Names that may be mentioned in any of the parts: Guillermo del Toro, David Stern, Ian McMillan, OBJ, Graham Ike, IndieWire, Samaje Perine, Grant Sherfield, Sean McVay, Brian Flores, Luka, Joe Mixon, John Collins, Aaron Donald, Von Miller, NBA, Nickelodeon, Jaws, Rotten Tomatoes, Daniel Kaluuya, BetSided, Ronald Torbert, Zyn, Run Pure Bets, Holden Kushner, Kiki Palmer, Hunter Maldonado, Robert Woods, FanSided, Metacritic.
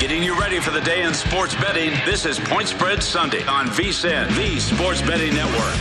Getting you ready for the day in sports betting, this is Point Spread Sunday on VSIN, the Sports Betting Network.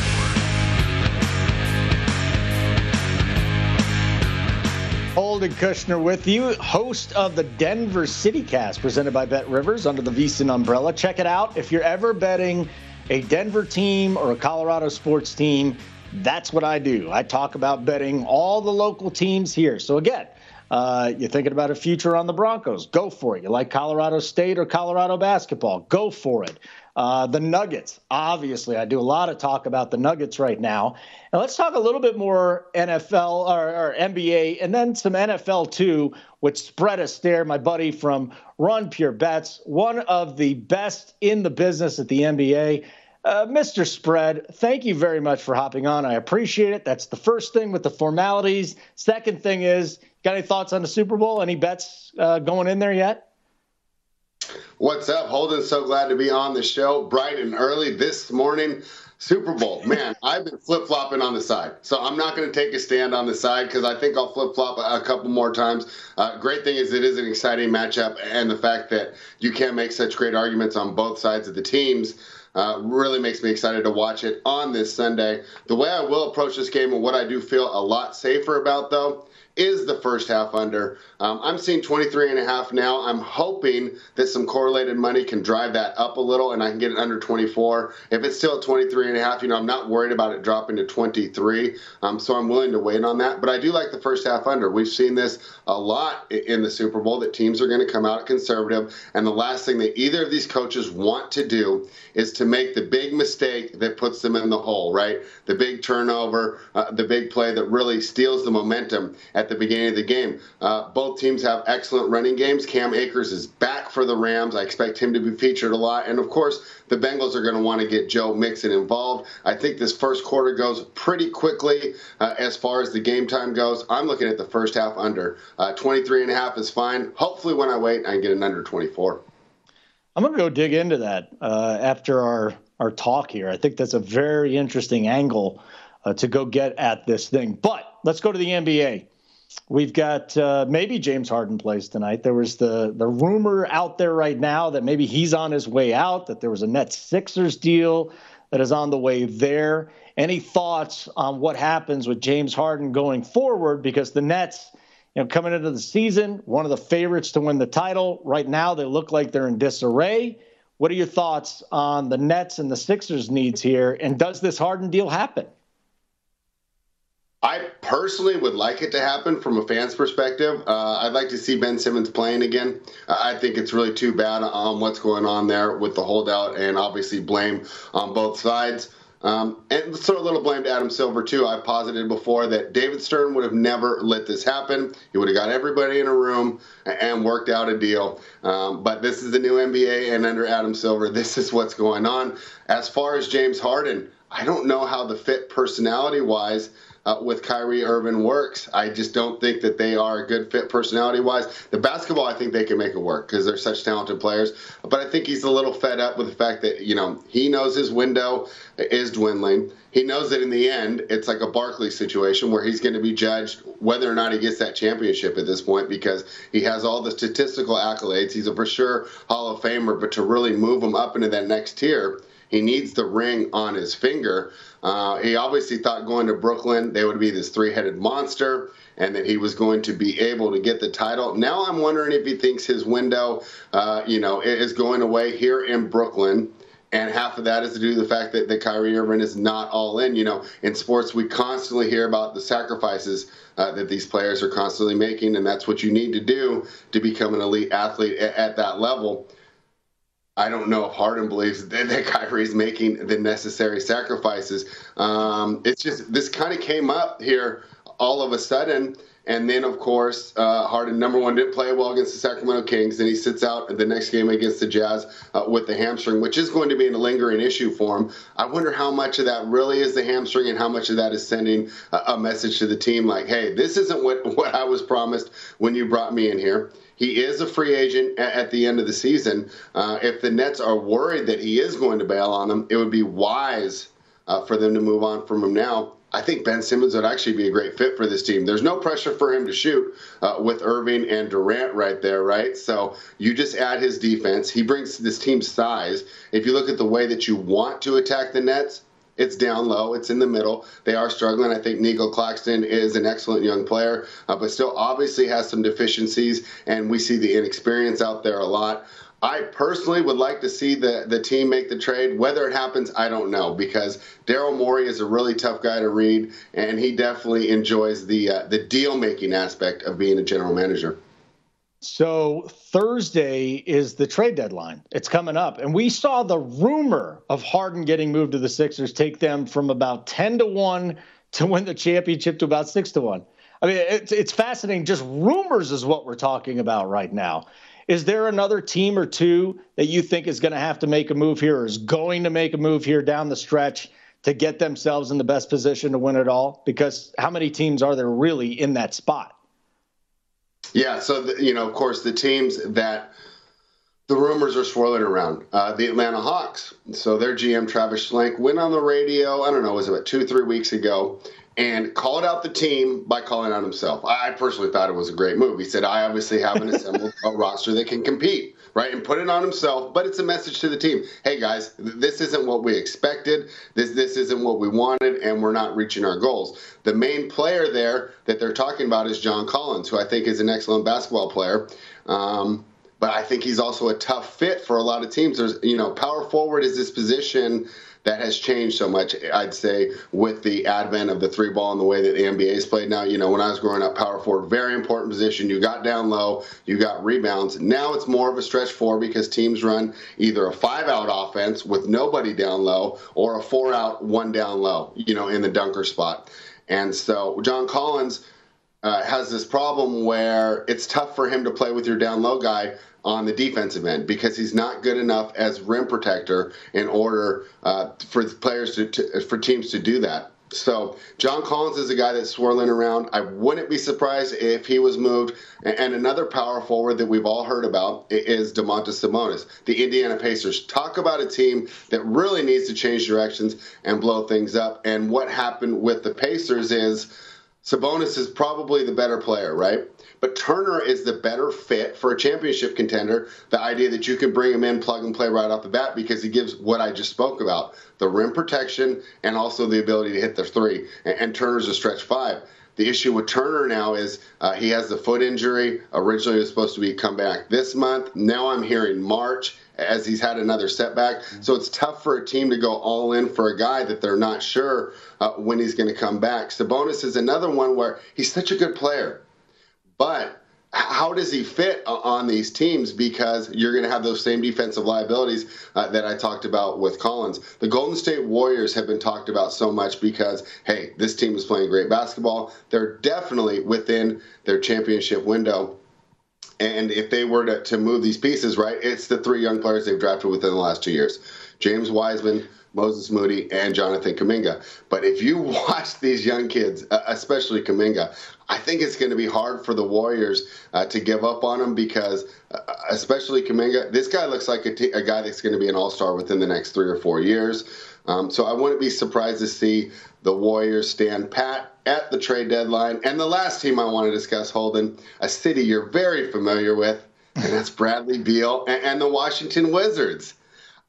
Holden Kushner with you, host of the Denver CityCast, presented by Bet Rivers under the VSIN umbrella. Check it out. If you're ever betting a Denver team or a Colorado sports team, that's what I do. I talk about betting all the local teams here. So again, you're thinking about a future on the Broncos, go for it. You like Colorado State or Colorado basketball, go for it. The Nuggets, obviously, I do a lot of talk about the Nuggets right now. And let's talk a little bit more NFL or NBA and then some NFL too, with Spread a Stare, my buddy from Run Pure Bets, one of the best in the business at the NBA. Mr. Spread, thank you very much for hopping on. I appreciate it. That's the first thing with the formalities. Second thing is, got any thoughts on the Super Bowl? Any bets going in there yet? What's up, Holden? So glad to be on the show. Bright and early this morning. Super Bowl. Man, I've been flip-flopping on the side. So I'm not going to take a stand on the side because I think I'll flip-flop a couple more times. Great thing is it is an exciting matchup, and the fact that you can make such great arguments on both sides of the teams really makes me excited to watch it on this Sunday. The way I will approach this game and what I do feel a lot safer about, though, is the first half under. I'm seeing 23.5 now. I'm hoping that some correlated money can drive that up a little and I can get it under 24. If it's still at 23.5, I'm not worried about it dropping to 23. So I'm willing to wait on that. But I do like the first half under. We've seen this a lot in the Super Bowl, that teams are going to come out conservative. And the last thing that either of these coaches want to do is to make the big mistake that puts them in the hole, right? The big turnover, the big play that really steals the momentum at the beginning of the game. Both teams have excellent running games. Cam Akers is back for the Rams. I expect him to be featured a lot. And, of course, the Bengals are going to want to get Joe Mixon involved. I think this first quarter goes pretty quickly as far as the game time goes. I'm looking at the first half under. 23.5 is fine. Hopefully when I wait, I can get an under 24. I'm going to go dig into that after our talk here. I think that's a very interesting angle to go get at this thing. But let's go to the NBA. We've got maybe James Harden plays tonight. There was the rumor out there right now that maybe he's on his way out, that there was a Nets-Sixers deal that is on the way there. Any thoughts on what happens with James Harden going forward? Because the Nets, coming into the season, one of the favorites to win the title. Right now, they look like they're in disarray. What are your thoughts on the Nets and the Sixers' needs here? And does this Harden deal happen? I personally would like it to happen from a fan's perspective. I'd like to see Ben Simmons playing again. I think it's really too bad on what's going on there with the holdout, and obviously blame on both sides. And sort of a little blame to Adam Silver, too. I posited before that David Stern would have never let this happen. He would have got everybody in a room and worked out a deal. But this is the new NBA, and under Adam Silver, this is what's going on. As far as James Harden, I don't know how the fit personality-wise with Kyrie Irving works. I just don't think that they are a good fit personality-wise. The basketball, I think they can make it work because they're such talented players. But I think he's a little fed up with the fact that, he knows his window is dwindling. He knows that in the end, it's like a Barkley situation where he's going to be judged whether or not he gets that championship at this point, because he has all the statistical accolades. He's a for sure Hall of Famer, but to really move him up into that next tier, He needs the ring on his finger. He obviously thought going to Brooklyn, they would be this three-headed monster, and that he was going to be able to get the title. Now I'm wondering if he thinks his window, is going away here in Brooklyn. And half of that is to do with the fact that Kyrie Irving is not all in. You know, in sports, we constantly hear about the sacrifices that these players are constantly making, and that's what you need to do to become an elite athlete at that level. I don't know if Harden believes that Kyrie's making the necessary sacrifices. It's just this kind of came up here all of a sudden. And then, of course, Harden, number one, didn't play well against the Sacramento Kings, and he sits out the next game against the Jazz with the hamstring, which is going to be a lingering issue for him. I wonder how much of that really is the hamstring and how much of that is sending a message to the team like, hey, this isn't what I was promised when you brought me in here. He is a free agent at the end of the season. If the Nets are worried that he is going to bail on them, it would be wise for them to move on from him now. I think Ben Simmons would actually be a great fit for this team. There's no pressure for him to shoot with Irving and Durant right there, right? So you just add his defense. He brings this team's size. If you look at the way that you want to attack the Nets, it's down low. It's in the middle. They are struggling. I think Nico Claxton is an excellent young player, but still obviously has some deficiencies, and we see the inexperience out there a lot. I personally would like to see the team make the trade. Whether it happens, I don't know, because Daryl Morey is a really tough guy to read, and he definitely enjoys the deal-making aspect of being a general manager. So Thursday is the trade deadline. It's coming up. And we saw the rumor of Harden getting moved to the Sixers take them from about 10-1 to win the championship to about 6-1. I mean, it's fascinating. Just rumors is what we're talking about right now. Is there another team or two that you think is going to have to make a move here or is going to make a move here down the stretch to get themselves in the best position to win it all? Because how many teams are there really in that spot? Yeah, so, of course, the teams that the rumors are swirling around, the Atlanta Hawks. So their GM, Travis Schlenk, went on the radio, I don't know, it was about 2-3 weeks ago, and called out the team by calling out himself. I personally thought it was a great move. He said, I obviously haven't assembled a roster that can compete, right, and put it on himself, but it's a message to the team. Hey, guys, this isn't what we expected. This isn't what we wanted, and we're not reaching our goals. The main player there that they're talking about is John Collins, who I think is an excellent basketball player. But I think he's also a tough fit for a lot of teams. There's, power forward is this position that has changed so much, I'd say, with the advent of the three ball and the way that the NBA is played now. When I was growing up, power forward, very important position. You got down low, you got rebounds. Now it's more of a stretch four because teams run either a five-out offense with nobody down low or a four-out, one down low, in the dunker spot. And so John Collins has this problem where it's tough for him to play with your down low guy on the defensive end because he's not good enough as rim protector in order for players for teams to do that. So John Collins is a guy that's swirling around. I wouldn't be surprised if he was moved. And another power forward that we've all heard about is DeMontis Sabonis, the Indiana Pacers. Talk about a team that really needs to change directions and blow things up. And what happened with the Pacers is Sabonis is probably the better player, right? But Turner is the better fit for a championship contender. The idea that you can bring him in, plug and play right off the bat because he gives what I just spoke about, the rim protection and also the ability to hit the three. And Turner's a stretch five. The issue with Turner now is he has the foot injury. Originally, it was supposed to be come back this month. Now I'm hearing March as he's had another setback. So it's tough for a team to go all in for a guy that they're not sure when he's going to come back. Sabonis is another one where he's such a good player. But how does he fit on these teams? Because you're going to have those same defensive liabilities that I talked about with Collins. The Golden State Warriors have been talked about so much because, hey, this team is playing great basketball. They're definitely within their championship window. And if they were to move these pieces, right, it's the three young players they've drafted within the last 2 years. James Wiseman, Moses Moody, and Jonathan Kuminga. But if you watch these young kids, especially Kuminga, I think it's going to be hard for the Warriors to give up on him because, especially Kuminga, this guy looks like a guy that's going to be an all-star within the next 3 or 4 years. So I wouldn't be surprised to see the Warriors stand pat at the trade deadline. And the last team I want to discuss, Holden, a city you're very familiar with, and that's Bradley Beal and the Washington Wizards.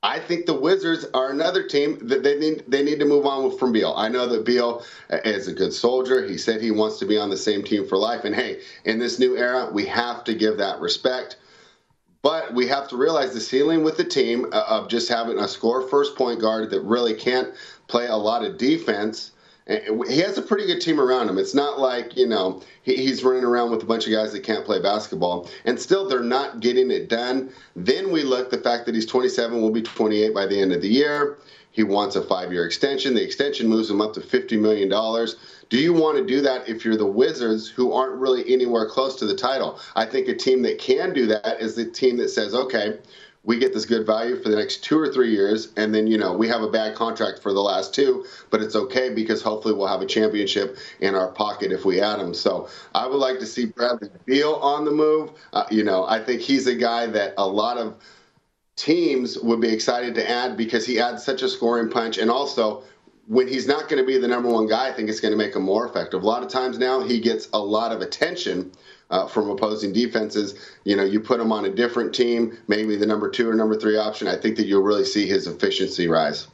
I think the Wizards are another team that they need to move on from Beal. I know that Beal is a good soldier. He said he wants to be on the same team for life. And, hey, in this new era, we have to give that respect. But we have to realize the ceiling with the team of just having a score-first point guard that really can't play a lot of defense. He has a pretty good team around him. It's not like, you know, he's running around with a bunch of guys that can't play basketball. And still, they're not getting it done. Then we look, the fact that he's 27, will be 28 by the end of the year. He wants a 5-year extension. The extension moves him up to $50 million. Do you want to do that if you're the Wizards, who aren't really anywhere close to the title? I think a team that can do that is the team that says, okay, we get this good value for the next 2 or 3 years, and then, you know, we have a bad contract for the last two, but it's okay because hopefully we'll have a championship in our pocket if we add him. So I would like to see Bradley Beal on the move. You know, I think he's a guy that a lot of teams would be excited to add because he adds such a scoring punch. And also, when he's not going to be the number one guy, I think it's going to make him more effective. A lot of times now he gets a lot of attention from opposing defenses. You know, you put him on a different team, maybe the number two or number three option, I think that you'll really see his efficiency rise.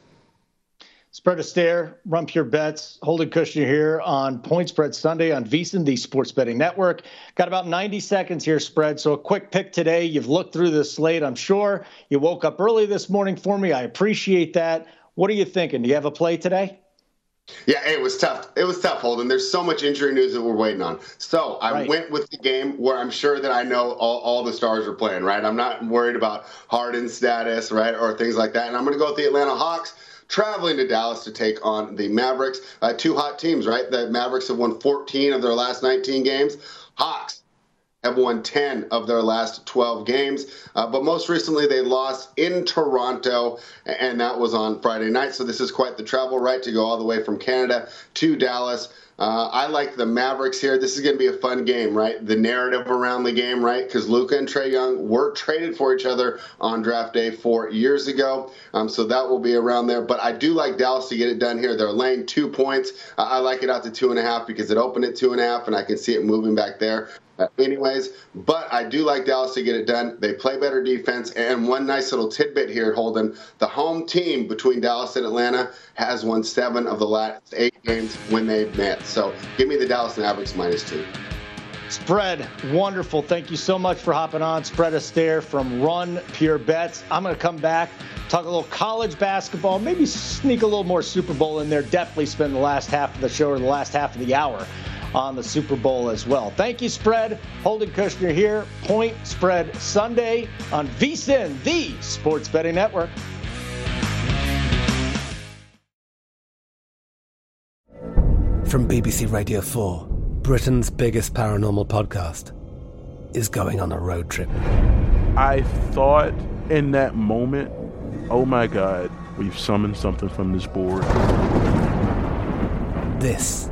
Spread a Stare, Run Pure Bets, Holden Kushner here on Point Spread Sunday on VSIN, the Sports Betting Network. Got about 90 seconds here, Spread, so a quick pick today. You've looked through the slate, I'm sure. You woke up early this morning for me. I appreciate that. What are you thinking? Do you have a play today? Yeah, it was tough. It was tough, Holden. There's so much injury news that we're waiting on. So I went with the game where I'm sure that I know all the stars are playing, right? I'm not worried about Harden's status, right, or things like that. And I'm going to go with the Atlanta Hawks, traveling to Dallas to take on the Mavericks. Two hot teams, right? The Mavericks have won 14 of their last 19 games. Hawks have won 10 of their last 12 games. But most recently, they lost in Toronto, and that was on Friday night. So this is quite the travel, right, to go all the way from Canada to Dallas. I like the Mavericks here. This is going to be a fun game, right? The narrative around the game, right? Because Luka and Trae Young were traded for each other on draft day 4 years ago. So that will be around there. But I do like Dallas to get it done here. They're laying 2 points. I like it out to 2.5 because it opened at 2.5, and I can see it moving back there. Anyways, but I do like Dallas to get it done. They play better defense. And one nice little tidbit here, Holden, the home team between Dallas and Atlanta has won 7 of the last 8 games when they've met. So give me the Dallas Mavericks -2. Spread, wonderful. Thank you so much for hopping on. Spread a Stare from Run Pure Bets. I'm going to come back, talk a little college basketball, maybe sneak a little more Super Bowl in there. Definitely spend the last half of the show or the last half of the hour on the Super Bowl as well. Thank you, Spread. Holden Kushner here. Point Spread Sunday on VSIN, the Sports Betting Network. From BBC Radio 4, Britain's biggest paranormal podcast is going on a road trip. I thought in that moment, oh my God, we've summoned something from this board. This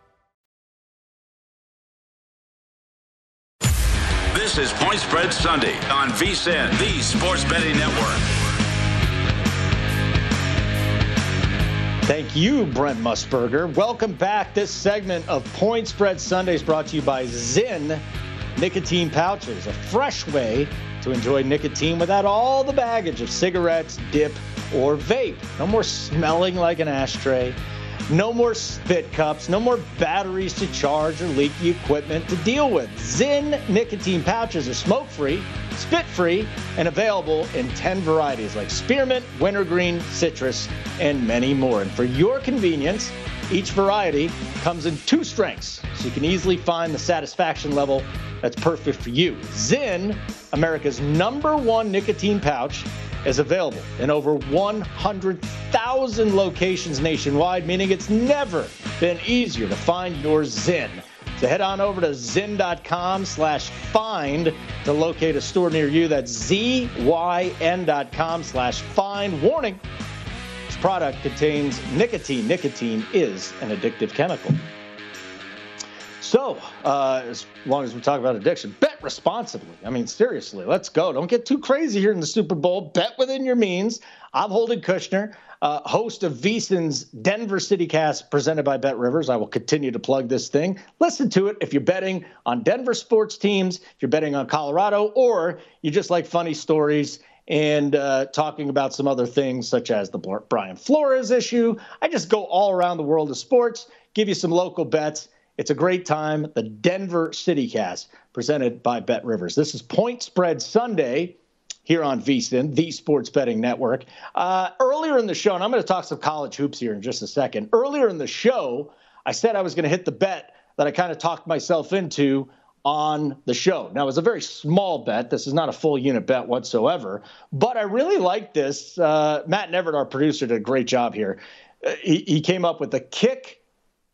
This is Point Spread Sunday on VSiN, the Sports Betting Network. Thank you, Brent Musburger. Welcome back. This segment of Point Spread Sunday is brought to you by Zyn Nicotine Pouches, a fresh way to enjoy nicotine without all the baggage of cigarettes, dip, or vape. No more smelling like an ashtray. No more spit cups, no more batteries to charge or leaky equipment to deal with. Zyn nicotine pouches are smoke-free, spit-free, and available in 10 varieties like spearmint, wintergreen, citrus, and many more. And for your convenience, each variety comes in 2 strengths, so you can easily find the satisfaction level that's perfect for you. Zyn, America's #1 nicotine pouch, is available in over 100,000 locations nationwide, meaning it's never been easier to find your Zyn. So head on over to zyn.com/find to locate a store near you. That's ZYN.com/find. Warning, this product contains nicotine. Nicotine is an addictive chemical. So as long as we talk about addiction, bet responsibly. I mean, seriously, let's go. Don't get too crazy here in the Super Bowl. Bet within your means. I'm Holden Kushner, host of VSIN's Denver CityCast, presented by Bet Rivers. I will continue to plug this thing. Listen to it if you're betting on Denver sports teams, if you're betting on Colorado, or you just like funny stories and talking about some other things, such as the Brian Flores issue. I just go all around the world of sports, give you some local bets. It's a great time. The Denver CityCast, presented by Bet Rivers. This is Point Spread Sunday here on VSIN, the sports betting network. Earlier in the show, and I'm going to talk some college hoops here in just a second. Earlier in the show, I said I was going to hit the bet that I kind of talked myself into on the show. Now, it was a very small bet. This is not a full unit bet whatsoever. But I really like this. Matt Everett, our producer, did a great job here. He came up with a kick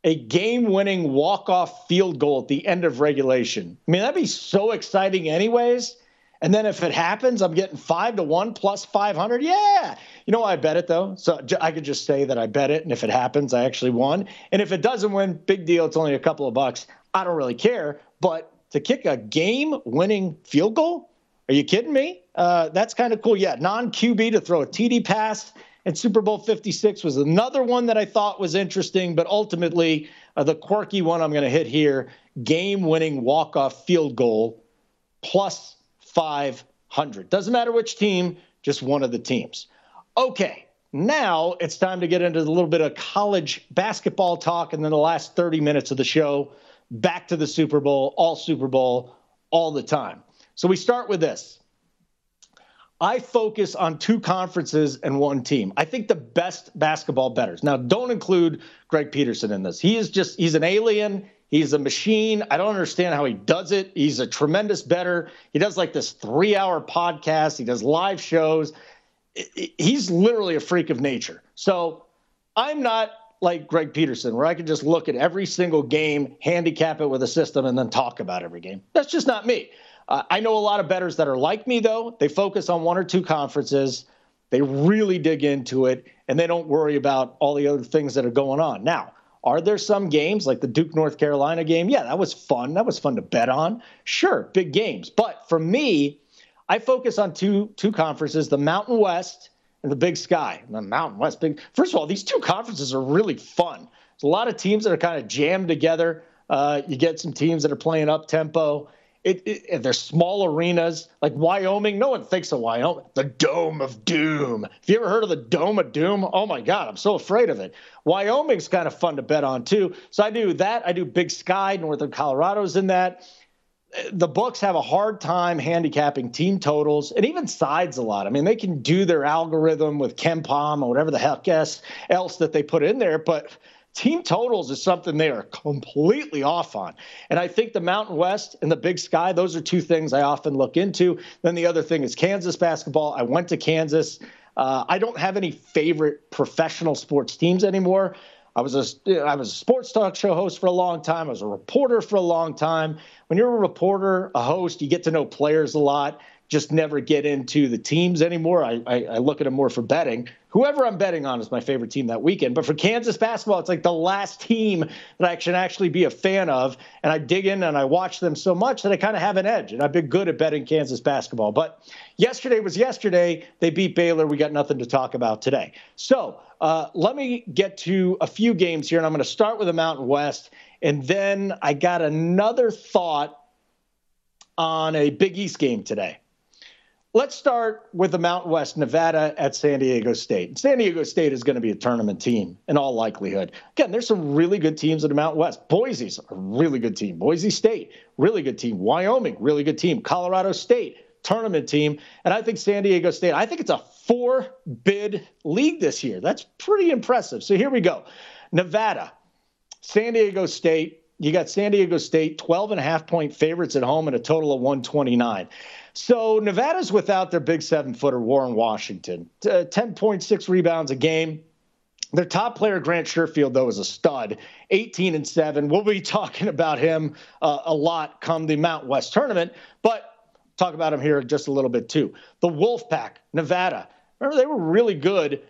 a game-winning walk-off field goal at the end of regulation. I mean, that'd be so exciting anyways. And then if it happens, I'm getting 5-1 plus 500. Yeah. You know why I bet it, though? So I could just say that I bet it, and if it happens, I actually won. And if it doesn't win, big deal. It's only a couple of bucks. I don't really care. But to kick a game-winning field goal? Are you kidding me? That's kind of cool. Yeah, non-QB to throw a TD pass. And Super Bowl 56 was another one that I thought was interesting, but ultimately the quirky one I'm going to hit here, game-winning walk-off field goal, plus 500. Doesn't matter which team, just one of the teams. Okay, now it's time to get into a little bit of college basketball talk, and then the last 30 minutes of the show, back to the Super Bowl, all Super Bowl, all the time. So we start with this. I focus on two conferences and one team. I think the best basketball bettors. Now, don't include Greg Peterson in this. He is just, he's an alien. He's a machine. I don't understand how he does it. He's a tremendous bettor. He does like this 3-hour podcast. He does live shows. He's literally a freak of nature. So I'm not like Greg Peterson, where I can just look at every single game, handicap it with a system, and then talk about every game. That's just not me. I know a lot of bettors that are like me, though. They focus on one or two conferences. They really dig into it, and they don't worry about all the other things that are going on. Now, are there some games, like the Duke, North Carolina game? Yeah, that was fun. That was fun to bet on. Sure, big games. But for me, I focus on two conferences, the Mountain West and the Big Sky. The Mountain West, Big. First of all, these two conferences are really fun. There's a lot of teams that are kind of jammed together. You get some teams that are playing up-tempo. They're small arenas like Wyoming. No one thinks of Wyoming. The Dome of Doom. Have you ever heard of the Dome of Doom? Oh, my God. I'm so afraid of it. Wyoming's kind of fun to bet on, too. So I do that. I do Big Sky. Northern Colorado's in that. The books have a hard time handicapping team totals and even sides a lot. I mean, they can do their algorithm with Ken Pom or whatever the heck else that they put in there, but team totals is something they are completely off on. And I think the Mountain West and the Big Sky, those are two things I often look into. Then the other thing is Kansas basketball. I went to Kansas. I don't have any favorite professional sports teams anymore. I was a sports talk show host for a long time. I was a reporter for a long time. When you're a reporter, a host, you get to know players a lot. Just never get into the teams anymore. I look at them more for betting. Whoever I'm betting on is my favorite team that weekend. But for Kansas basketball, it's like the last team that I can actually be a fan of. And I dig in and I watch them so much that I kind of have an edge. And I've been good at betting Kansas basketball. But yesterday was yesterday. They beat Baylor. We got nothing to talk about today. So let me get to a few games here. And I'm going to start with the Mountain West. And then I got another thought on a Big East game today. Let's start with the Mountain West, Nevada at San Diego State. San Diego State is going to be a tournament team in all likelihood. Again, there's some really good teams in the Mountain West. Boise's a really good team. Boise State, really good team. Wyoming, really good team. Colorado State, tournament team. And I think San Diego State, I think it's a 4-bid league this year. That's pretty impressive. So here we go. Nevada, San Diego State. You got San Diego State, 12.5-point favorites at home and a total of 129. So Nevada's without their big seven-footer, Warren Washington. 10.6 rebounds a game. Their top player, Grant Sherfield, though, is a stud, 18-7. We'll be talking about him a lot come the Mount West tournament, but talk about him here just a little bit too. The Wolfpack, Nevada. Remember, they were really good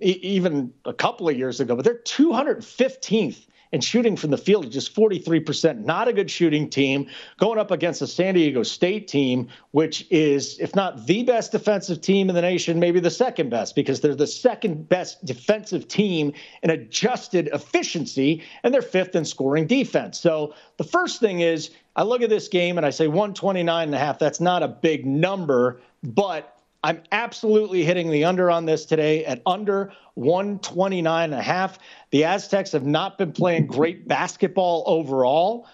even a couple of years ago, but they're 215th. And shooting from the field, just 43%. Not a good shooting team. Going up against a San Diego State team, which is, if not the best defensive team in the nation, maybe the second best, because they're the second best defensive team in adjusted efficiency, and they're fifth in scoring defense. So the first thing is, I look at this game and I say 129.5. That's not a big number, but I'm absolutely hitting the under on this today at under 129.5. The Aztecs have not been playing great basketball overall.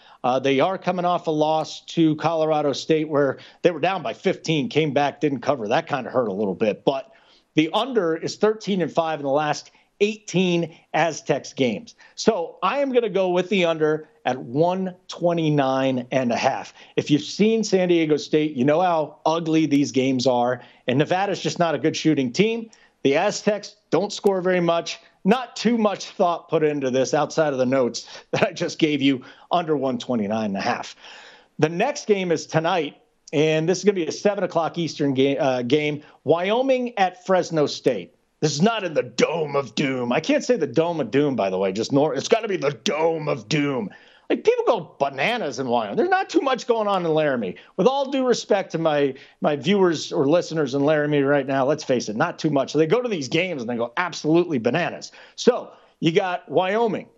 They are coming off a loss to Colorado State where they were down by 15, came back, didn't cover. That kind of hurt a little bit. But the under is 13-5 in the last 18 Aztecs games. So I am going to go with the under at 129.5. If you've seen San Diego State, you know how ugly these games are. And Nevada's just not a good shooting team. The Aztecs don't score very much. Not too much thought put into this outside of the notes that I just gave you, under 129.5. The next game is tonight, and this is going to be a 7 o'clock Eastern game. Wyoming at Fresno State. This is not in the Dome of Doom. I can't say the Dome of Doom, by the way. It's got to be the Dome of Doom. Like, people go bananas in Wyoming. There's not too much going on in Laramie. With all due respect to my viewers or listeners in Laramie right now, let's face it, not too much. So they go to these games and they go absolutely bananas. So you got Wyoming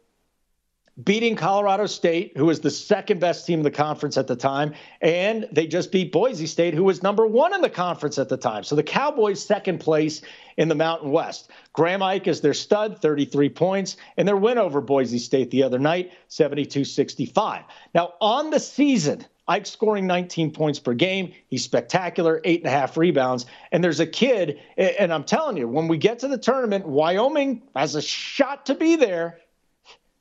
beating Colorado State, who was the second best team in the conference at the time, and they just beat Boise State, who was number one in the conference at the time. So the Cowboys second place in the Mountain West. Graham Ike is their stud, 33 points, and their win over Boise State the other night, 72-65. Now, on the season, Ike's scoring 19 points per game. He's spectacular, 8.5 rebounds. And there's a kid, and I'm telling you, when we get to the tournament, Wyoming has a shot to be there.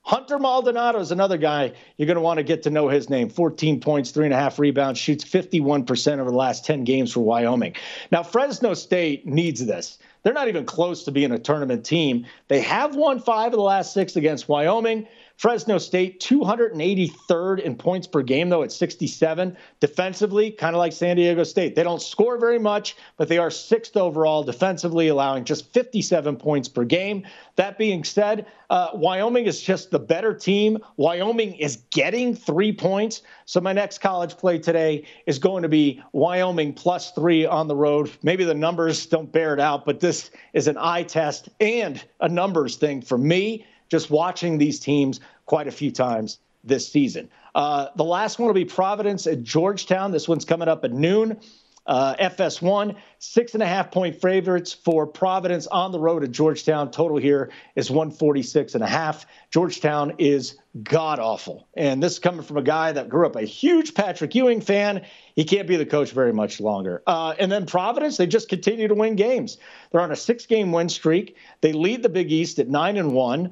Hunter Maldonado is another guy you're going to want to get to know his name. 14 points, 3.5 rebounds, shoots 51% over the last 10 games for Wyoming. Now, Fresno State needs this. They're not even close to being a tournament team. They have won 5 of the last 6 against Wyoming. Fresno State, 283rd in points per game, though, at 67. Defensively, kind of like San Diego State. They don't score very much, but they are 6th overall defensively, allowing just 57 points per game. That being said, Wyoming is just the better team. Wyoming is getting 3 points. So my next college play today is going to be Wyoming plus 3 on the road. Maybe the numbers don't bear it out, but this is an eye test and a numbers thing for me. Just watching these teams quite a few times this season. The last one will be Providence at Georgetown. This one's coming up at noon. FS1, 6.5-point favorites for Providence on the road at Georgetown. Total here is 146.5. Georgetown is god-awful. And this is coming from a guy that grew up a huge Patrick Ewing fan. He can't be the coach very much longer. And then Providence, they just continue to win games. They're on a 6-game win streak. They lead the Big East at 9-1.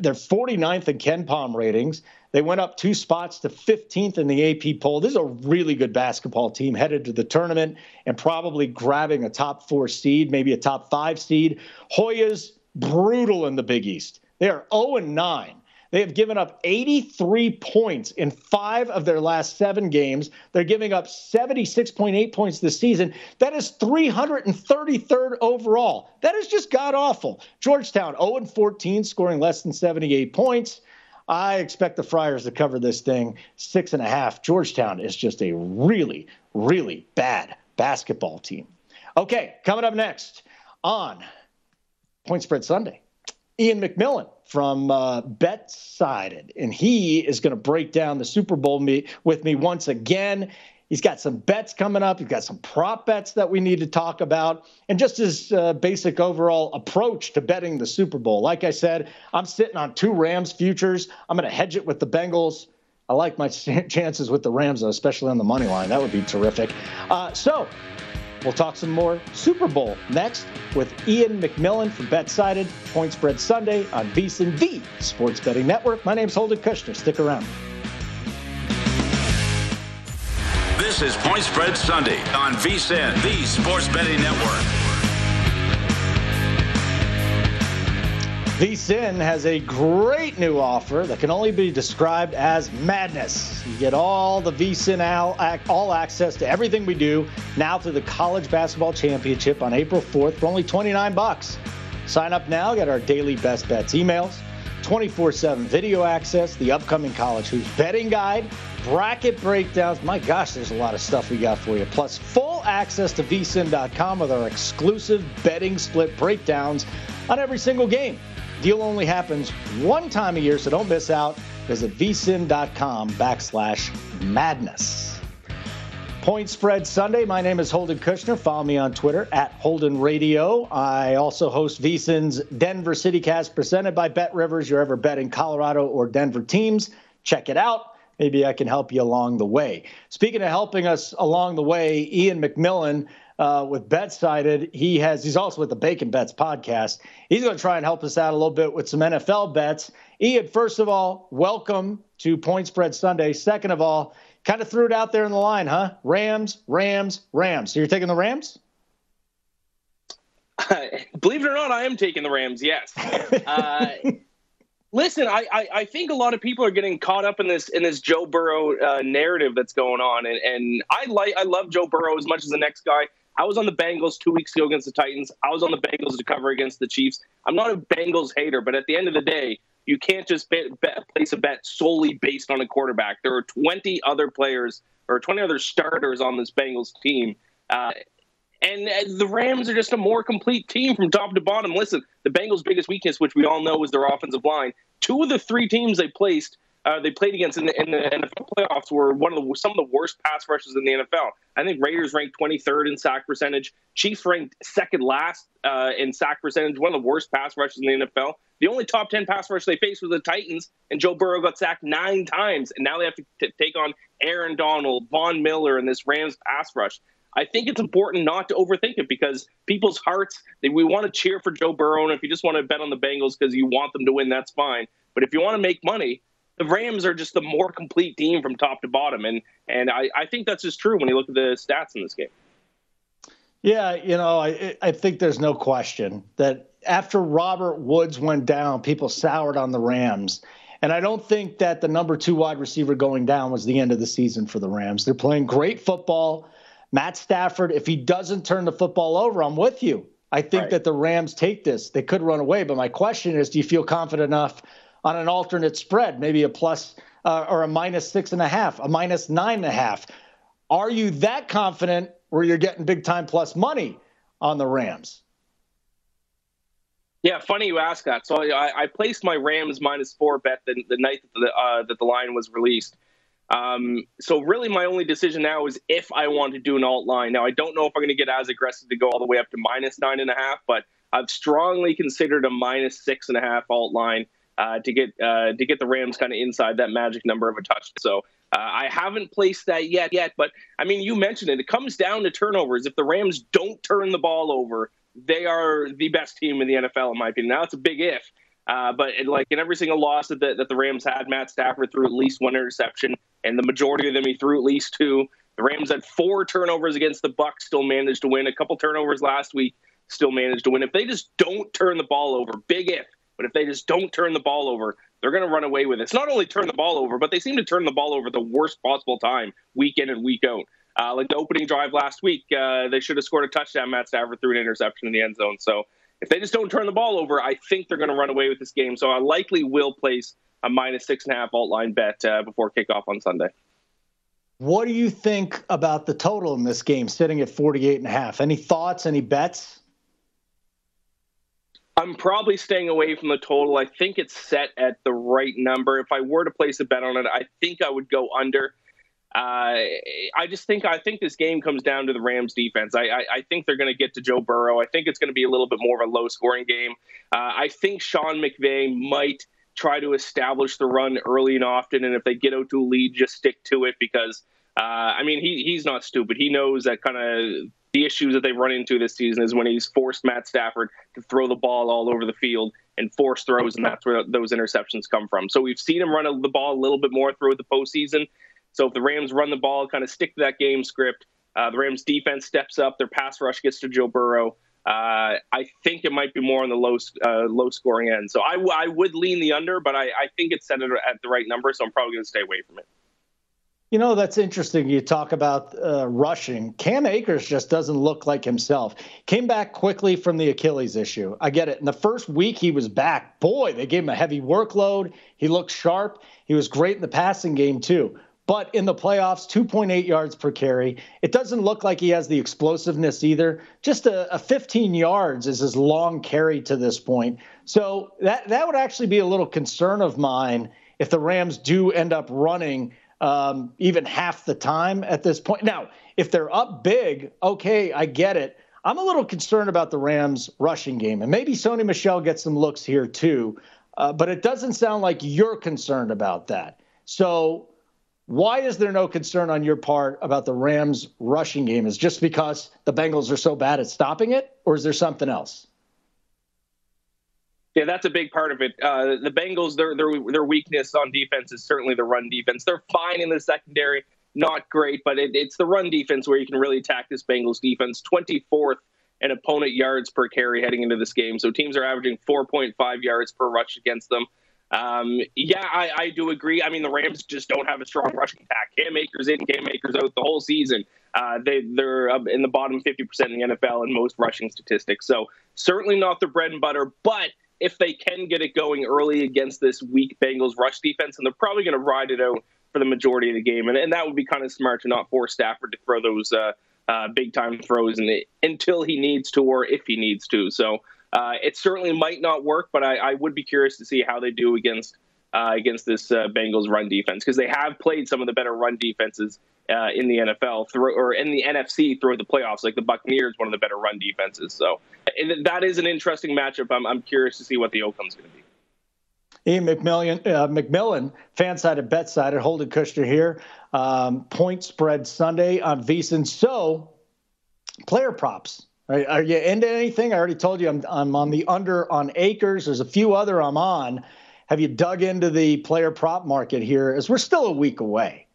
They're 49th in Ken Pom ratings. They went up 2 spots to 15th in the AP poll. This is a really good basketball team headed to the tournament and probably grabbing a top 4 seed, maybe a top 5 seed. Hoyas, brutal in the Big East. They are 0-9. They have given up 83 points in 5 of their last 7 games. They're giving up 76.8 points this season. That is 333rd overall. That is just god-awful. Georgetown, 0-14, scoring less than 78 points. I expect the Friars to cover this thing, 6.5. Georgetown is just a really, really bad basketball team. Okay, coming up next on Point Spread Sunday, Ian McMillan from BetSided, and he is going to break down the Super Bowl with me once again. He's got some bets coming up. He's got some prop bets that we need to talk about, and just his basic overall approach to betting the Super Bowl. Like I said, I'm sitting on 2 Rams futures. I'm going to hedge it with the Bengals. I like my chances with the Rams, though, especially on the money line. That would be terrific. So We'll talk some more Super Bowl next with Ian McMillan from BetSided, Point Spread Sunday on VSIN, the Sports Betting Network. My name's Holden Kushner. Stick around. This is Point Spread Sunday on VSIN, the Sports Betting Network. VSIN has a great new offer that can only be described as madness. You get all the VSIN all access to everything we do now through the College Basketball Championship on April 4th for only $29. Sign up now, get our daily best bets emails, 24/7 video access, the upcoming College Hoops betting guide, bracket breakdowns. My gosh, there's a lot of stuff we got for you. Plus full access to vsin.com with our exclusive betting split breakdowns on every single game. Deal only happens one time a year, so don't miss out. Visit vsin.com/madness. Point Spread Sunday. My name is Holden Kushner. Follow me on Twitter at Holden Radio. I also host VSIN's Denver CityCast presented by Bet Rivers. You're ever betting Colorado or Denver teams, check it out. Maybe I can help you along the way. Speaking of helping us along the way, Ian McMillan, with BetSided, he's also with the Bacon Bets podcast. He's going to try and help us out a little bit with some NFL bets. Ian, first of all, welcome to Point Spread Sunday. Second of all, kind of threw it out there in the line, huh? Rams. So you're taking the Rams? Believe it or not, I am taking the Rams, yes. Listen, I think a lot of people are getting caught up in this Joe Burrow narrative that's going on, and I love Joe Burrow as much as the next guy. I was on the Bengals 2 weeks ago against the Titans. I was on the Bengals to cover against the Chiefs. I'm not a Bengals hater, but at the end of the day, you can't just place a bet solely based on a quarterback. There are 20 other players or 20 other starters on this Bengals team. And the Rams are just a more complete team from top to bottom. Listen, the Bengals' biggest weakness, which we all know, is their offensive line. Two of the three teams they played against in the NFL playoffs were some of the worst pass rushers in the NFL. I think Raiders ranked 23rd in sack percentage. Chiefs ranked second last in sack percentage, one of the worst pass rushers in the NFL. The only top 10 pass rush they faced was the Titans, and Joe Burrow got sacked 9 times, and now they have to take on Aaron Donald, Von Miller, and this Rams pass rush. I think it's important not to overthink it because people's hearts, we want to cheer for Joe Burrow. And if you just want to bet on the Bengals because you want them to win, that's fine. But if you want to make money, the Rams are just the more complete team from top to bottom. And I think that's just true when you look at the stats in this game. Yeah, I think there's no question that after Robert Woods went down, people soured on the Rams. And I don't think that the number 2 wide receiver going down was the end of the season for the Rams. They're playing great football. Matt Stafford, if he doesn't turn the football over, I'm with you. I think that the Rams take this. They could run away. But my question is, do you feel confident enough on an alternate spread, maybe a plus or a minus 6.5, a minus 9.5? Are you that confident where you're getting big time plus money on the Rams? Yeah, funny you ask that. So I placed my Rams -4 bet the night that the line was released. So really my only decision now is if I want to do an alt line. Now, I don't know if I'm going to get as aggressive to go all the way up to -9.5, but I've strongly considered a -6.5 alt line, to get the Rams kind of inside that magic number of a touch. So, I haven't placed that yet, but I mean, you mentioned it. It comes down to turnovers. If the Rams don't turn the ball over, they are the best team in the NFL, in my opinion. Now it's a big if. But in every single loss that the Rams had, Matt Stafford threw at least one interception, and the majority of them he threw at least 2. The Rams had 4 turnovers against the Bucs, still managed to win. A couple turnovers last week, still managed to win. If they just don't turn the ball over, big if, but if they just don't turn the ball over, they're going to run away with it. It's not only turn the ball over, but they seem to turn the ball over the worst possible time, week in and week out. Like the opening drive last week, they should have scored a touchdown. Matt Stafford threw an interception in the end zone, so if they just don't turn the ball over, I think they're going to run away with this game. So I likely will place a -6.5 alt line bet before kickoff on Sunday. What do you think about the total in this game, sitting at 48.5? Any thoughts, any bets? I'm probably staying away from the total. I think it's set at the right number. If I were to place a bet on it, I think I would go under. I think this game comes down to the Rams defense. I think they're going to get to Joe Burrow. I think it's going to be a little bit more of a low scoring game. I think Sean McVay might try to establish the run early and often. And if they get out to a lead, just stick to it because, he's not stupid. He knows that kind of the issues that they run into this season is when he's forced Matt Stafford to throw the ball all over the field and force throws, and that's where those interceptions come from. So we've seen him run the ball a little bit more throughout the postseason. So if the Rams run the ball, kind of stick to that game script, the Rams defense steps up, their pass rush gets to Joe Burrow. I think it might be more on the low scoring end. So I would lean the under, but I think it's set at the right number, so I'm probably going to stay away from it. You know, that's interesting. You talk about rushing. Cam Akers just doesn't look like himself. Came back quickly from the Achilles issue. I get it. In the first week he was back, boy, they gave him a heavy workload. He looked sharp. He was great in the passing game, too. But in the playoffs, 2.8 yards per carry. It doesn't look like he has the explosiveness either. Just a 15 yards is his long carry to this point. So that would actually be a little concern of mine if the Rams do end up running even half the time at this point. Now, if they're up big, okay, I get it. I'm a little concerned about the Rams' rushing game. And maybe Sony Michel gets some looks here too. But it doesn't sound like you're concerned about that. So why is there no concern on your part about the Rams' rushing game? Is it just because the Bengals are so bad at stopping it, or is there something else? Yeah, that's a big part of it. The Bengals, their weakness on defense is certainly the run defense. They're fine in the secondary, not great, but it's the run defense where you can really attack this Bengals defense. 24th in opponent yards per carry heading into this game, so teams are averaging 4.5 yards per rush against them. I do agree. I mean, the Rams just don't have a strong rushing attack. Cam Akers in, Cam Akers out the whole season. They're in the bottom 50% in the NFL in most rushing statistics. So certainly not their bread and butter, but if they can get it going early against this weak Bengals rush defense, and they're probably going to ride it out for the majority of the game. And that would be kind of smart to not force Stafford to throw those big-time throws until he needs to or if he needs to. So it certainly might not work, but I would be curious to see how they do against this Bengals run defense, because they have played some of the better run defenses in the NFL or in the NFC throughout the playoffs, like the Buccaneers, one of the better run defenses. So that is an interesting matchup. I'm curious to see what the outcome is going to be. Ian McMillan, Fansided, BetSided, Holden Kushner here. Point Spread Sunday on VSIN. So player props. Right, are you into anything? I already told you I'm on the under on Akers. There's a few other I'm on. Have you dug into the player prop market here, as we're still a week away?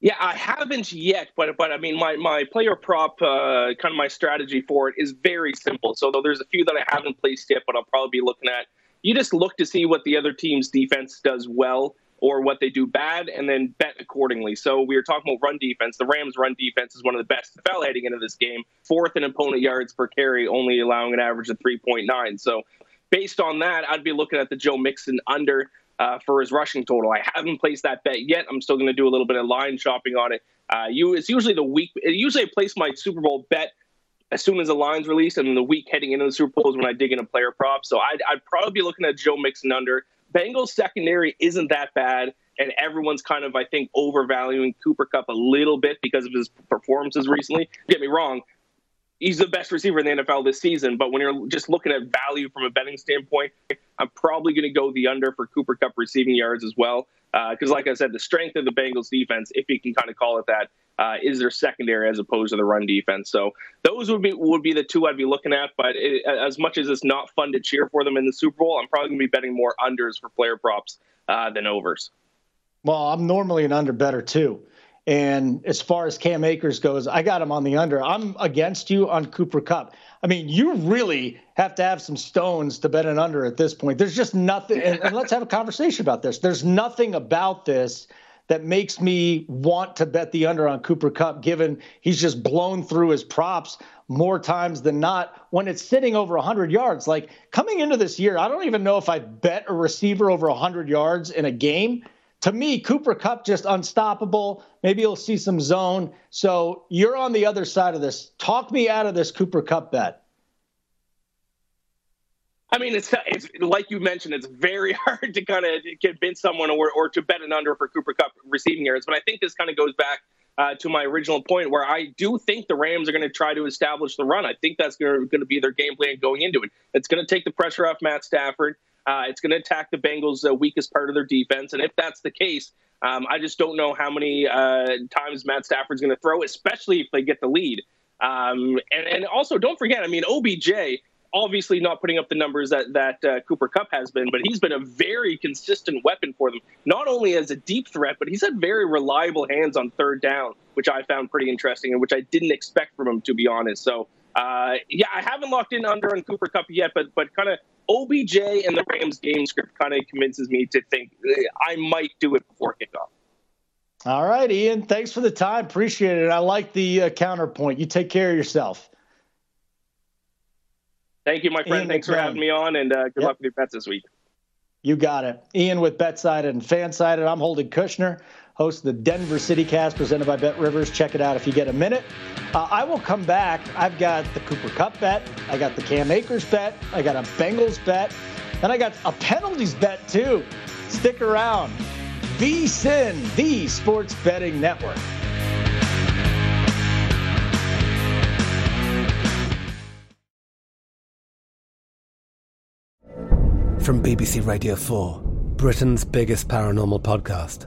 Yeah, I haven't yet, but I mean, my player prop, kind of my strategy for it is very simple. So though there's a few that I haven't placed yet, but I'll probably be looking at. You just look to see what the other team's defense does well or what they do bad, and then bet accordingly. So we were talking about run defense. The Rams' run defense is one of the best in the NFL heading into this game, fourth in opponent yards per carry, only allowing an average of 3.9. So based on that, I'd be looking at the Joe Mixon under for his rushing total. I haven't placed that bet yet. I'm still going to do a little bit of line shopping on it. It's usually the week. Usually I place my Super Bowl bet as soon as the line's released, and the week heading into the Super Bowl is when I dig into player props. So I'd probably be looking at Joe Mixon under. Bengals secondary isn't that bad, and everyone's kind of, I think, overvaluing Cooper Kupp a little bit because of his performances recently. Get me wrong, he's the best receiver in the NFL this season, but when you're just looking at value from a betting standpoint, I'm probably going to go the under for Cooper Kupp receiving yards as well, because like I said, the strength of the Bengals defense, if you can kind of call it that, is their secondary as opposed to the run defense. So those would be the two I'd be looking at. But as much as it's not fun to cheer for them in the Super Bowl, I'm probably going to be betting more unders for player props than overs. Well, I'm normally an under better too. And as far as Cam Akers goes, I got him on the under. I'm against you on Cooper Kupp. I mean, you really have to have some stones to bet an under at this point. There's just nothing. And let's have a conversation about this. There's nothing about this that makes me want to bet the under on Cooper Kupp, given he's just blown through his props more times than not when it's sitting over 100 yards. Like, coming into this year, I don't even know if I bet a receiver over 100 yards in a game. To me, Cooper Kupp just unstoppable. Maybe you'll see some zone. So you're on the other side of this. Talk me out of this Cooper Kupp bet. I mean, it's like you mentioned, it's very hard to kind of convince someone or to bet an under for Cooper Kupp receiving yards. But I think this kind of goes back to my original point where I do think the Rams are going to try to establish the run. I think that's going to be their game plan going into it. It's going to take the pressure off Matt Stafford. It's going to attack the Bengals' weakest part of their defense. And if that's the case, I just don't know how many times Matt Stafford's going to throw, especially if they get the lead. And also, don't forget, I mean, OBJ, obviously not putting up the numbers that Cooper Kupp has been, but he's been a very consistent weapon for them, not only as a deep threat, but he's had very reliable hands on third down, which I found pretty interesting and which I didn't expect from him, to be honest. So, yeah, I haven't locked in under on Cooper Kupp yet, but kind of OBJ and the Rams game script kind of convinces me to think I might do it before kickoff. All right, Ian, thanks for the time. Appreciate it. I like the counterpoint. You take care of yourself. Thank you, my friend. Ian, thanks for having me on, and good luck with your bets this week. You got it. Ian with BetSided and FanSided. I'm Holden Kushner, host of the Denver CityCast, presented by Bet Rivers. Check it out if you get a minute. I will come back. I've got the Cooper Kupp bet. I got the Cam Akers bet. I got a Bengals bet. And I got a penalties bet, too. Stick around. VSIN, the Sports Betting Network. From BBC Radio 4, Britain's biggest paranormal podcast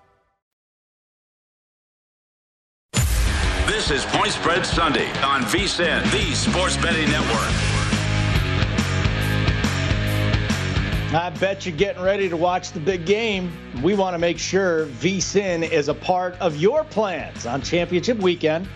This is Point Spread Sunday on VSiN, the Sports Betting Network. I bet you're getting ready to watch the big game. We want to make sure VSiN is a part of your plans on championship weekend.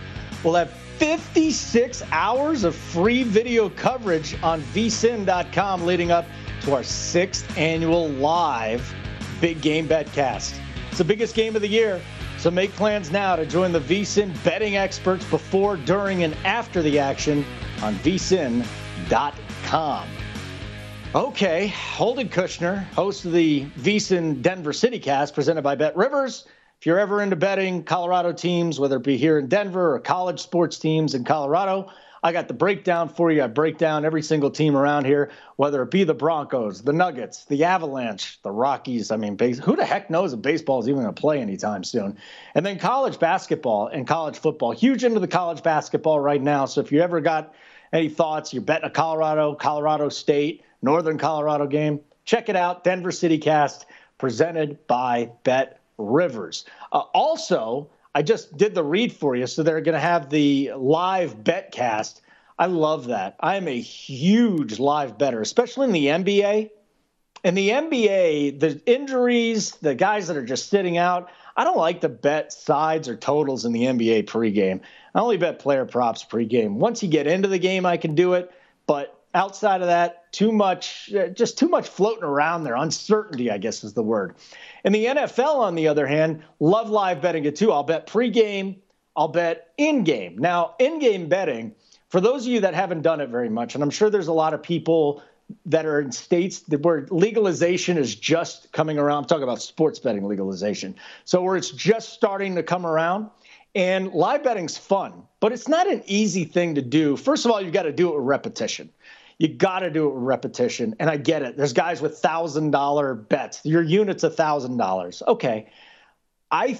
We'll have 56 hours of free video coverage on vsin.com leading up to our 6th annual live Big Game Betcast. It's the biggest game of the year. So make plans now to join the VSIN betting experts before, during, and after the action on vsin.com. Okay, Holden Kushner, host of the VSIN Denver CityCast, presented by Bet Rivers. If you're ever into betting Colorado teams, whether it be here in Denver or college sports teams in Colorado, I got the breakdown for you. I break down every single team around here, whether it be the Broncos, the Nuggets, the Avalanche, the Rockies. I mean, who the heck knows if baseball is even going to play anytime soon? And then college basketball and college football. Huge into the college basketball right now. So if you ever got any thoughts, you're betting a Colorado, Colorado State, Northern Colorado game, check it out. Denver CityCast, presented by Bet Rivers. Also, I just did the read for you, so they're going to have the live betcast. I love that. I am a huge live better, especially in the NBA. In the NBA, the injuries, the guys that are just sitting out, I don't like to bet sides or totals in the NBA pregame. I only bet player props pregame. Once you get into the game, I can do it, but outside of that, too much floating around there. Uncertainty, I guess, is the word. In the NFL, on the other hand, love live betting it too. I'll bet pregame. I'll bet in-game. Now, in-game betting, for those of you that haven't done it very much, and I'm sure there's a lot of people that are in states where legalization is just coming around. I'm talking about sports betting legalization. So where it's just starting to come around. And live betting's fun, but it's not an easy thing to do. First of all, you've got to do it with repetition. You got to do it with repetition. And I get it. There's guys with $1,000 bets. Your unit's $1,000. Okay. I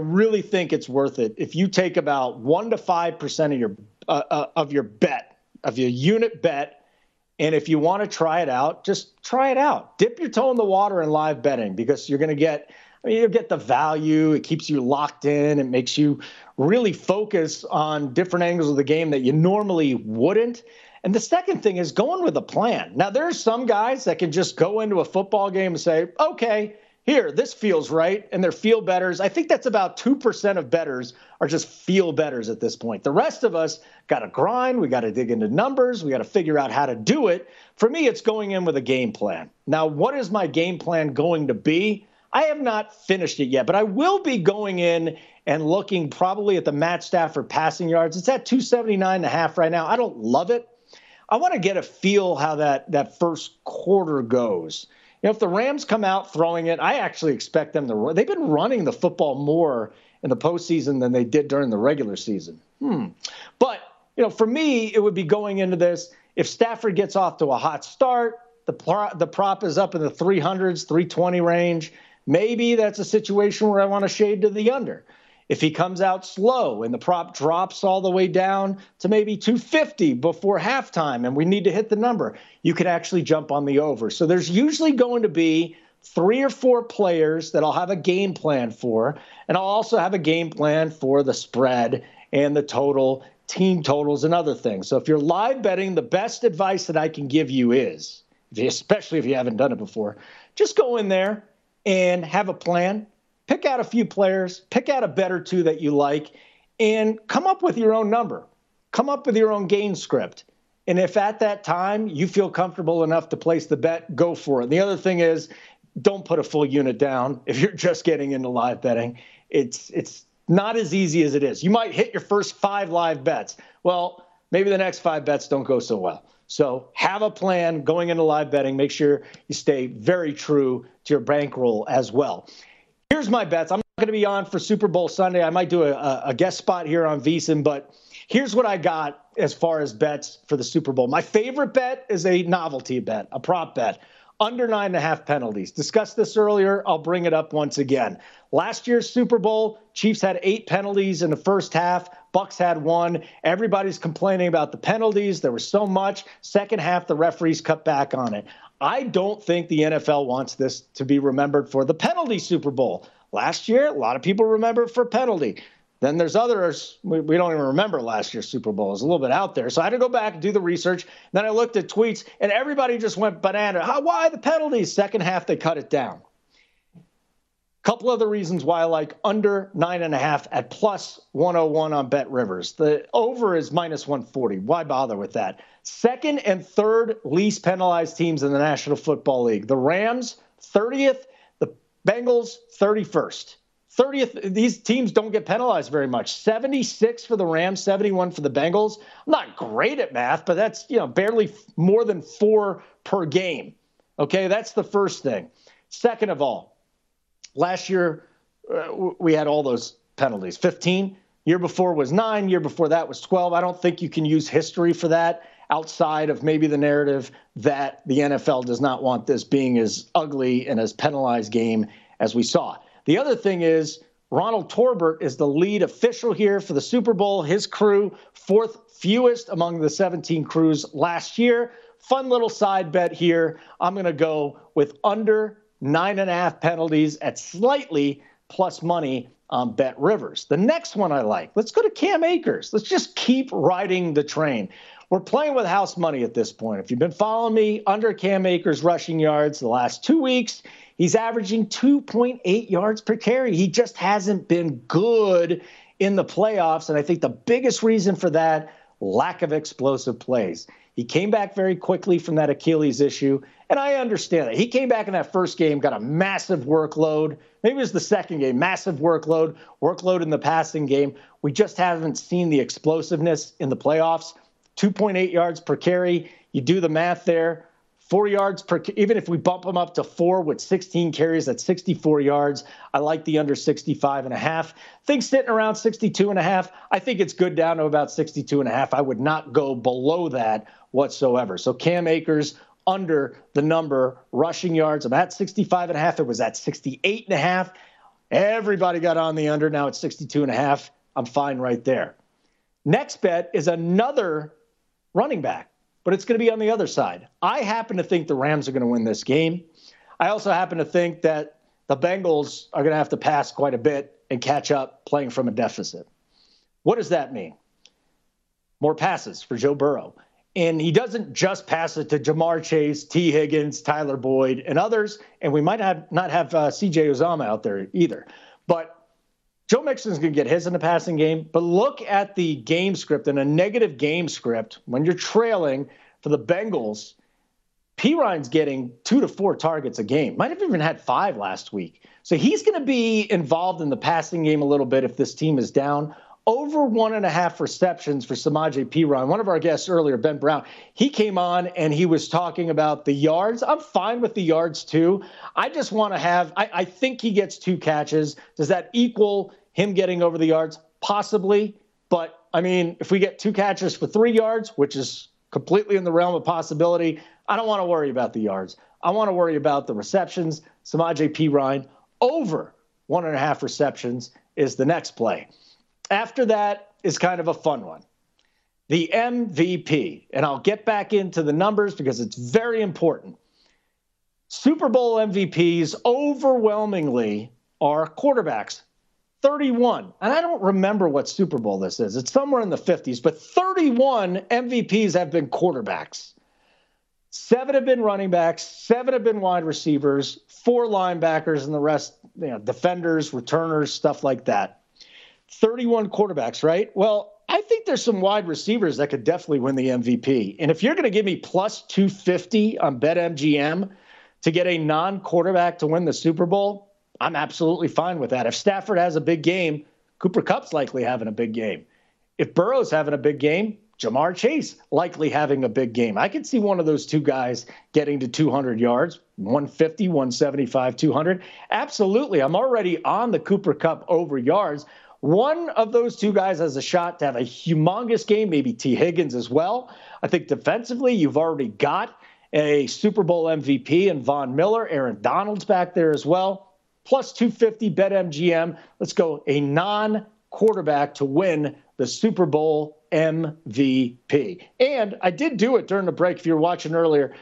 really think it's worth it if you take about 1 to 5% of your unit bet. And if you want to try it out, just try it out. Dip your toe in the water in live betting because you're going to get you'll get the value. It keeps you locked in. It makes you really focus on different angles of the game that you normally wouldn't. And the second thing is going with a plan. Now, there's some guys that can just go into a football game and say, okay, here, this feels right, and they're feel betters. I think that's about 2% of betters are just feel betters at this point. The rest of us got to grind. We got to dig into numbers. We got to figure out how to do it. For me, it's going in with a game plan. Now, what is my game plan going to be? I have not finished it yet, but I will be going in and looking probably at the Matt Stafford passing yards. It's at 279.5 right now. I don't love it. I want to get a feel how that first quarter goes. You know, if the Rams come out throwing it, I actually expect them to run. They've been running the football more in the postseason than they did during the regular season. But, you know, for me, it would be going into this. If Stafford gets off to a hot start, the prop is up in the 300s, 320 range. Maybe that's a situation where I want to shade to the under. If he comes out slow and the prop drops all the way down to maybe 250 before halftime and we need to hit the number, you could actually jump on the over. So there's usually going to be 3 or 4 players that I'll have a game plan for, and I'll also have a game plan for the spread and the total, team totals, and other things. So if you're live betting, the best advice that I can give you is, especially if you haven't done it before, just go in there and have a plan. Pick out a few players, pick out a bet or two that you like, and come up with your own number. Come up with your own game script. And if at that time you feel comfortable enough to place the bet, go for it. And the other thing is, don't put a full unit down if you're just getting into live betting. It's not as easy as it is. You might hit your first 5 live bets. Well, maybe the next 5 bets don't go so well. So have a plan going into live betting. Make sure you stay very true to your bankroll as well. Here's my bets. I'm not going to be on for Super Bowl Sunday. I might do a guest spot here on VSIN, but here's what I got as far as bets for the Super Bowl. My favorite bet is a novelty bet, a prop bet, under 9.5 penalties. Discussed this earlier. I'll bring it up once again. Last year's Super Bowl, Chiefs had 8 penalties in the first half. Bucks had 1. Everybody's complaining about the penalties. There was so much. Second half, the referees cut back on it. I don't think the NFL wants this to be remembered for the penalty Super Bowl. Last year, a lot of people remember it for penalty. Then there's others. We don't even remember last year's Super Bowl. It's a little bit out there. So I had to go back and do the research. Then I looked at tweets, and everybody just went banana. Why the penalties? Second half, they cut it down. Couple other reasons why I like under 9.5 at plus 101 on Bet Rivers. The over is minus 140. Why bother with that? Second and third least penalized teams in the National Football League. The Rams, 30th. The Bengals, 31st. 30th, these teams don't get penalized very much. 76 for the Rams, 71 for the Bengals. I'm not great at math, but that's, you know, barely more than 4 per game. Okay, that's the first thing. Second of all, last year, we had all those penalties, 15. Year before was 9. Year before that was 12. I don't think you can use history for that outside of maybe the narrative that the NFL does not want this being as ugly and as penalized game as we saw. The other thing is Ronald Torbert is the lead official here for the Super Bowl. His crew, 4th fewest among the 17 crews last year. Fun little side bet here. I'm going to go with under 9.5 penalties at slightly plus money on Bet Rivers. The next one I like, let's go to Cam Akers. Let's just keep riding the train. We're playing with house money at this point. If you've been following me, under Cam Akers rushing yards the last 2 weeks, he's averaging 2.8 yards per carry. He just hasn't been good in the playoffs, and I think the biggest reason for that, lack of explosive plays. He came back very quickly from that Achilles issue, and I understand that. He came back in that first game, got a massive workload. Maybe it was the second game, massive workload in the passing game. We just haven't seen the explosiveness in the playoffs. 2.8 yards per carry. You do the math there. 4 yards per, even if we bump him up to 4 with 16 carries, that's 64 yards. I like the under 65.5. Things sitting around 62.5. I think it's good down to about 62.5. I would not go below that whatsoever. So Cam Akers under the number rushing yards. I'm at 65.5. It was at 68.5. Everybody got on the under. Now it's 62.5. I'm fine right there. Next bet is another running back, but it's going to be on the other side. I happen to think the Rams are going to win this game. I also happen to think that the Bengals are going to have to pass quite a bit and catch up playing from a deficit. What does that mean? More passes for Joe Burrow. And he doesn't just pass it to Jamar Chase, T. Higgins, Tyler Boyd, and others. And we might have not have C.J. Uzomah out there either. But Joe Mixon's going to get his in the passing game. But look at the game script, and a negative game script when you're trailing for the Bengals. Perine's getting 2 to 4 targets a game. Might have even had 5 last week. So he's going to be involved in the passing game a little bit if this team is down. Over 1.5 receptions for Samaje Perine. One of our guests earlier, Ben Brown, he came on and he was talking about the yards. I'm fine with the yards too. I just want to have, I think he gets 2 catches. Does that equal him getting over the yards? Possibly. But, I mean, if we get 2 catches for 3 yards, which is completely in the realm of possibility, I don't want to worry about the yards. I want to worry about the receptions. Samaje Perine over 1.5 receptions is the next play. After that is kind of a fun one. The MVP, and I'll get back into the numbers because it's very important. Super Bowl MVPs overwhelmingly are quarterbacks, 31. And I don't remember what Super Bowl this is. It's somewhere in the 50s, but 31 MVPs have been quarterbacks. 7 have been running backs, 7 have been wide receivers, 4 linebackers, and the rest, you know, defenders, returners, stuff like that. 31 quarterbacks, right? Well, I think there's some wide receivers that could definitely win the MVP. And if you're going to give me plus 250 on BetMGM to get a non-quarterback to win the Super Bowl, I'm absolutely fine with that. If Stafford has a big game, Cooper Kupp's likely having a big game. If Burrow's having a big game, Jamar Chase likely having a big game. I could see one of those 2 guys getting to 200 yards, 150, 175, 200. Absolutely. I'm already on the Cooper Kupp over yards. One of those 2 guys has a shot to have a humongous game, maybe T. Higgins as well. I think defensively, you've already got a Super Bowl MVP and Von Miller. Aaron Donald's back there as well. Plus 250 bet MGM. Let's go a non-quarterback to win the Super Bowl MVP. And I did do it during the break. If you were watching earlier,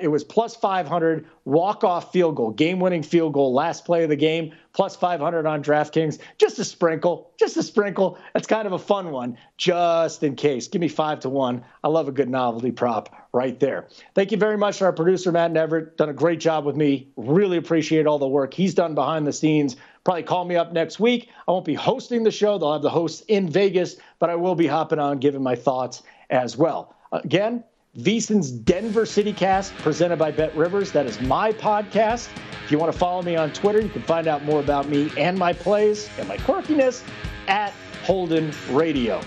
it was plus 500 walk-off field goal, game-winning field goal, last play of the game, plus 500 on DraftKings. Just a sprinkle, just a sprinkle. That's kind of a fun one, just in case. Give me 5 to 1. I love a good novelty prop right there. Thank you very much to our producer, Matt Everett. Done a great job with me. Really appreciate all the work he's done behind the scenes. Probably call me up next week. I won't be hosting the show. They'll have the hosts in Vegas, but I will be hopping on, giving my thoughts as well. Again, VSIN's Denver CityCast, presented by Bet Rivers. That is my podcast. If you want to follow me on Twitter, you can find out more about me and my plays and my quirkiness at Holden Radio.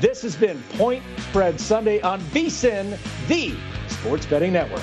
This has been Point Spread Sunday on VSIN, the Sports Betting Network.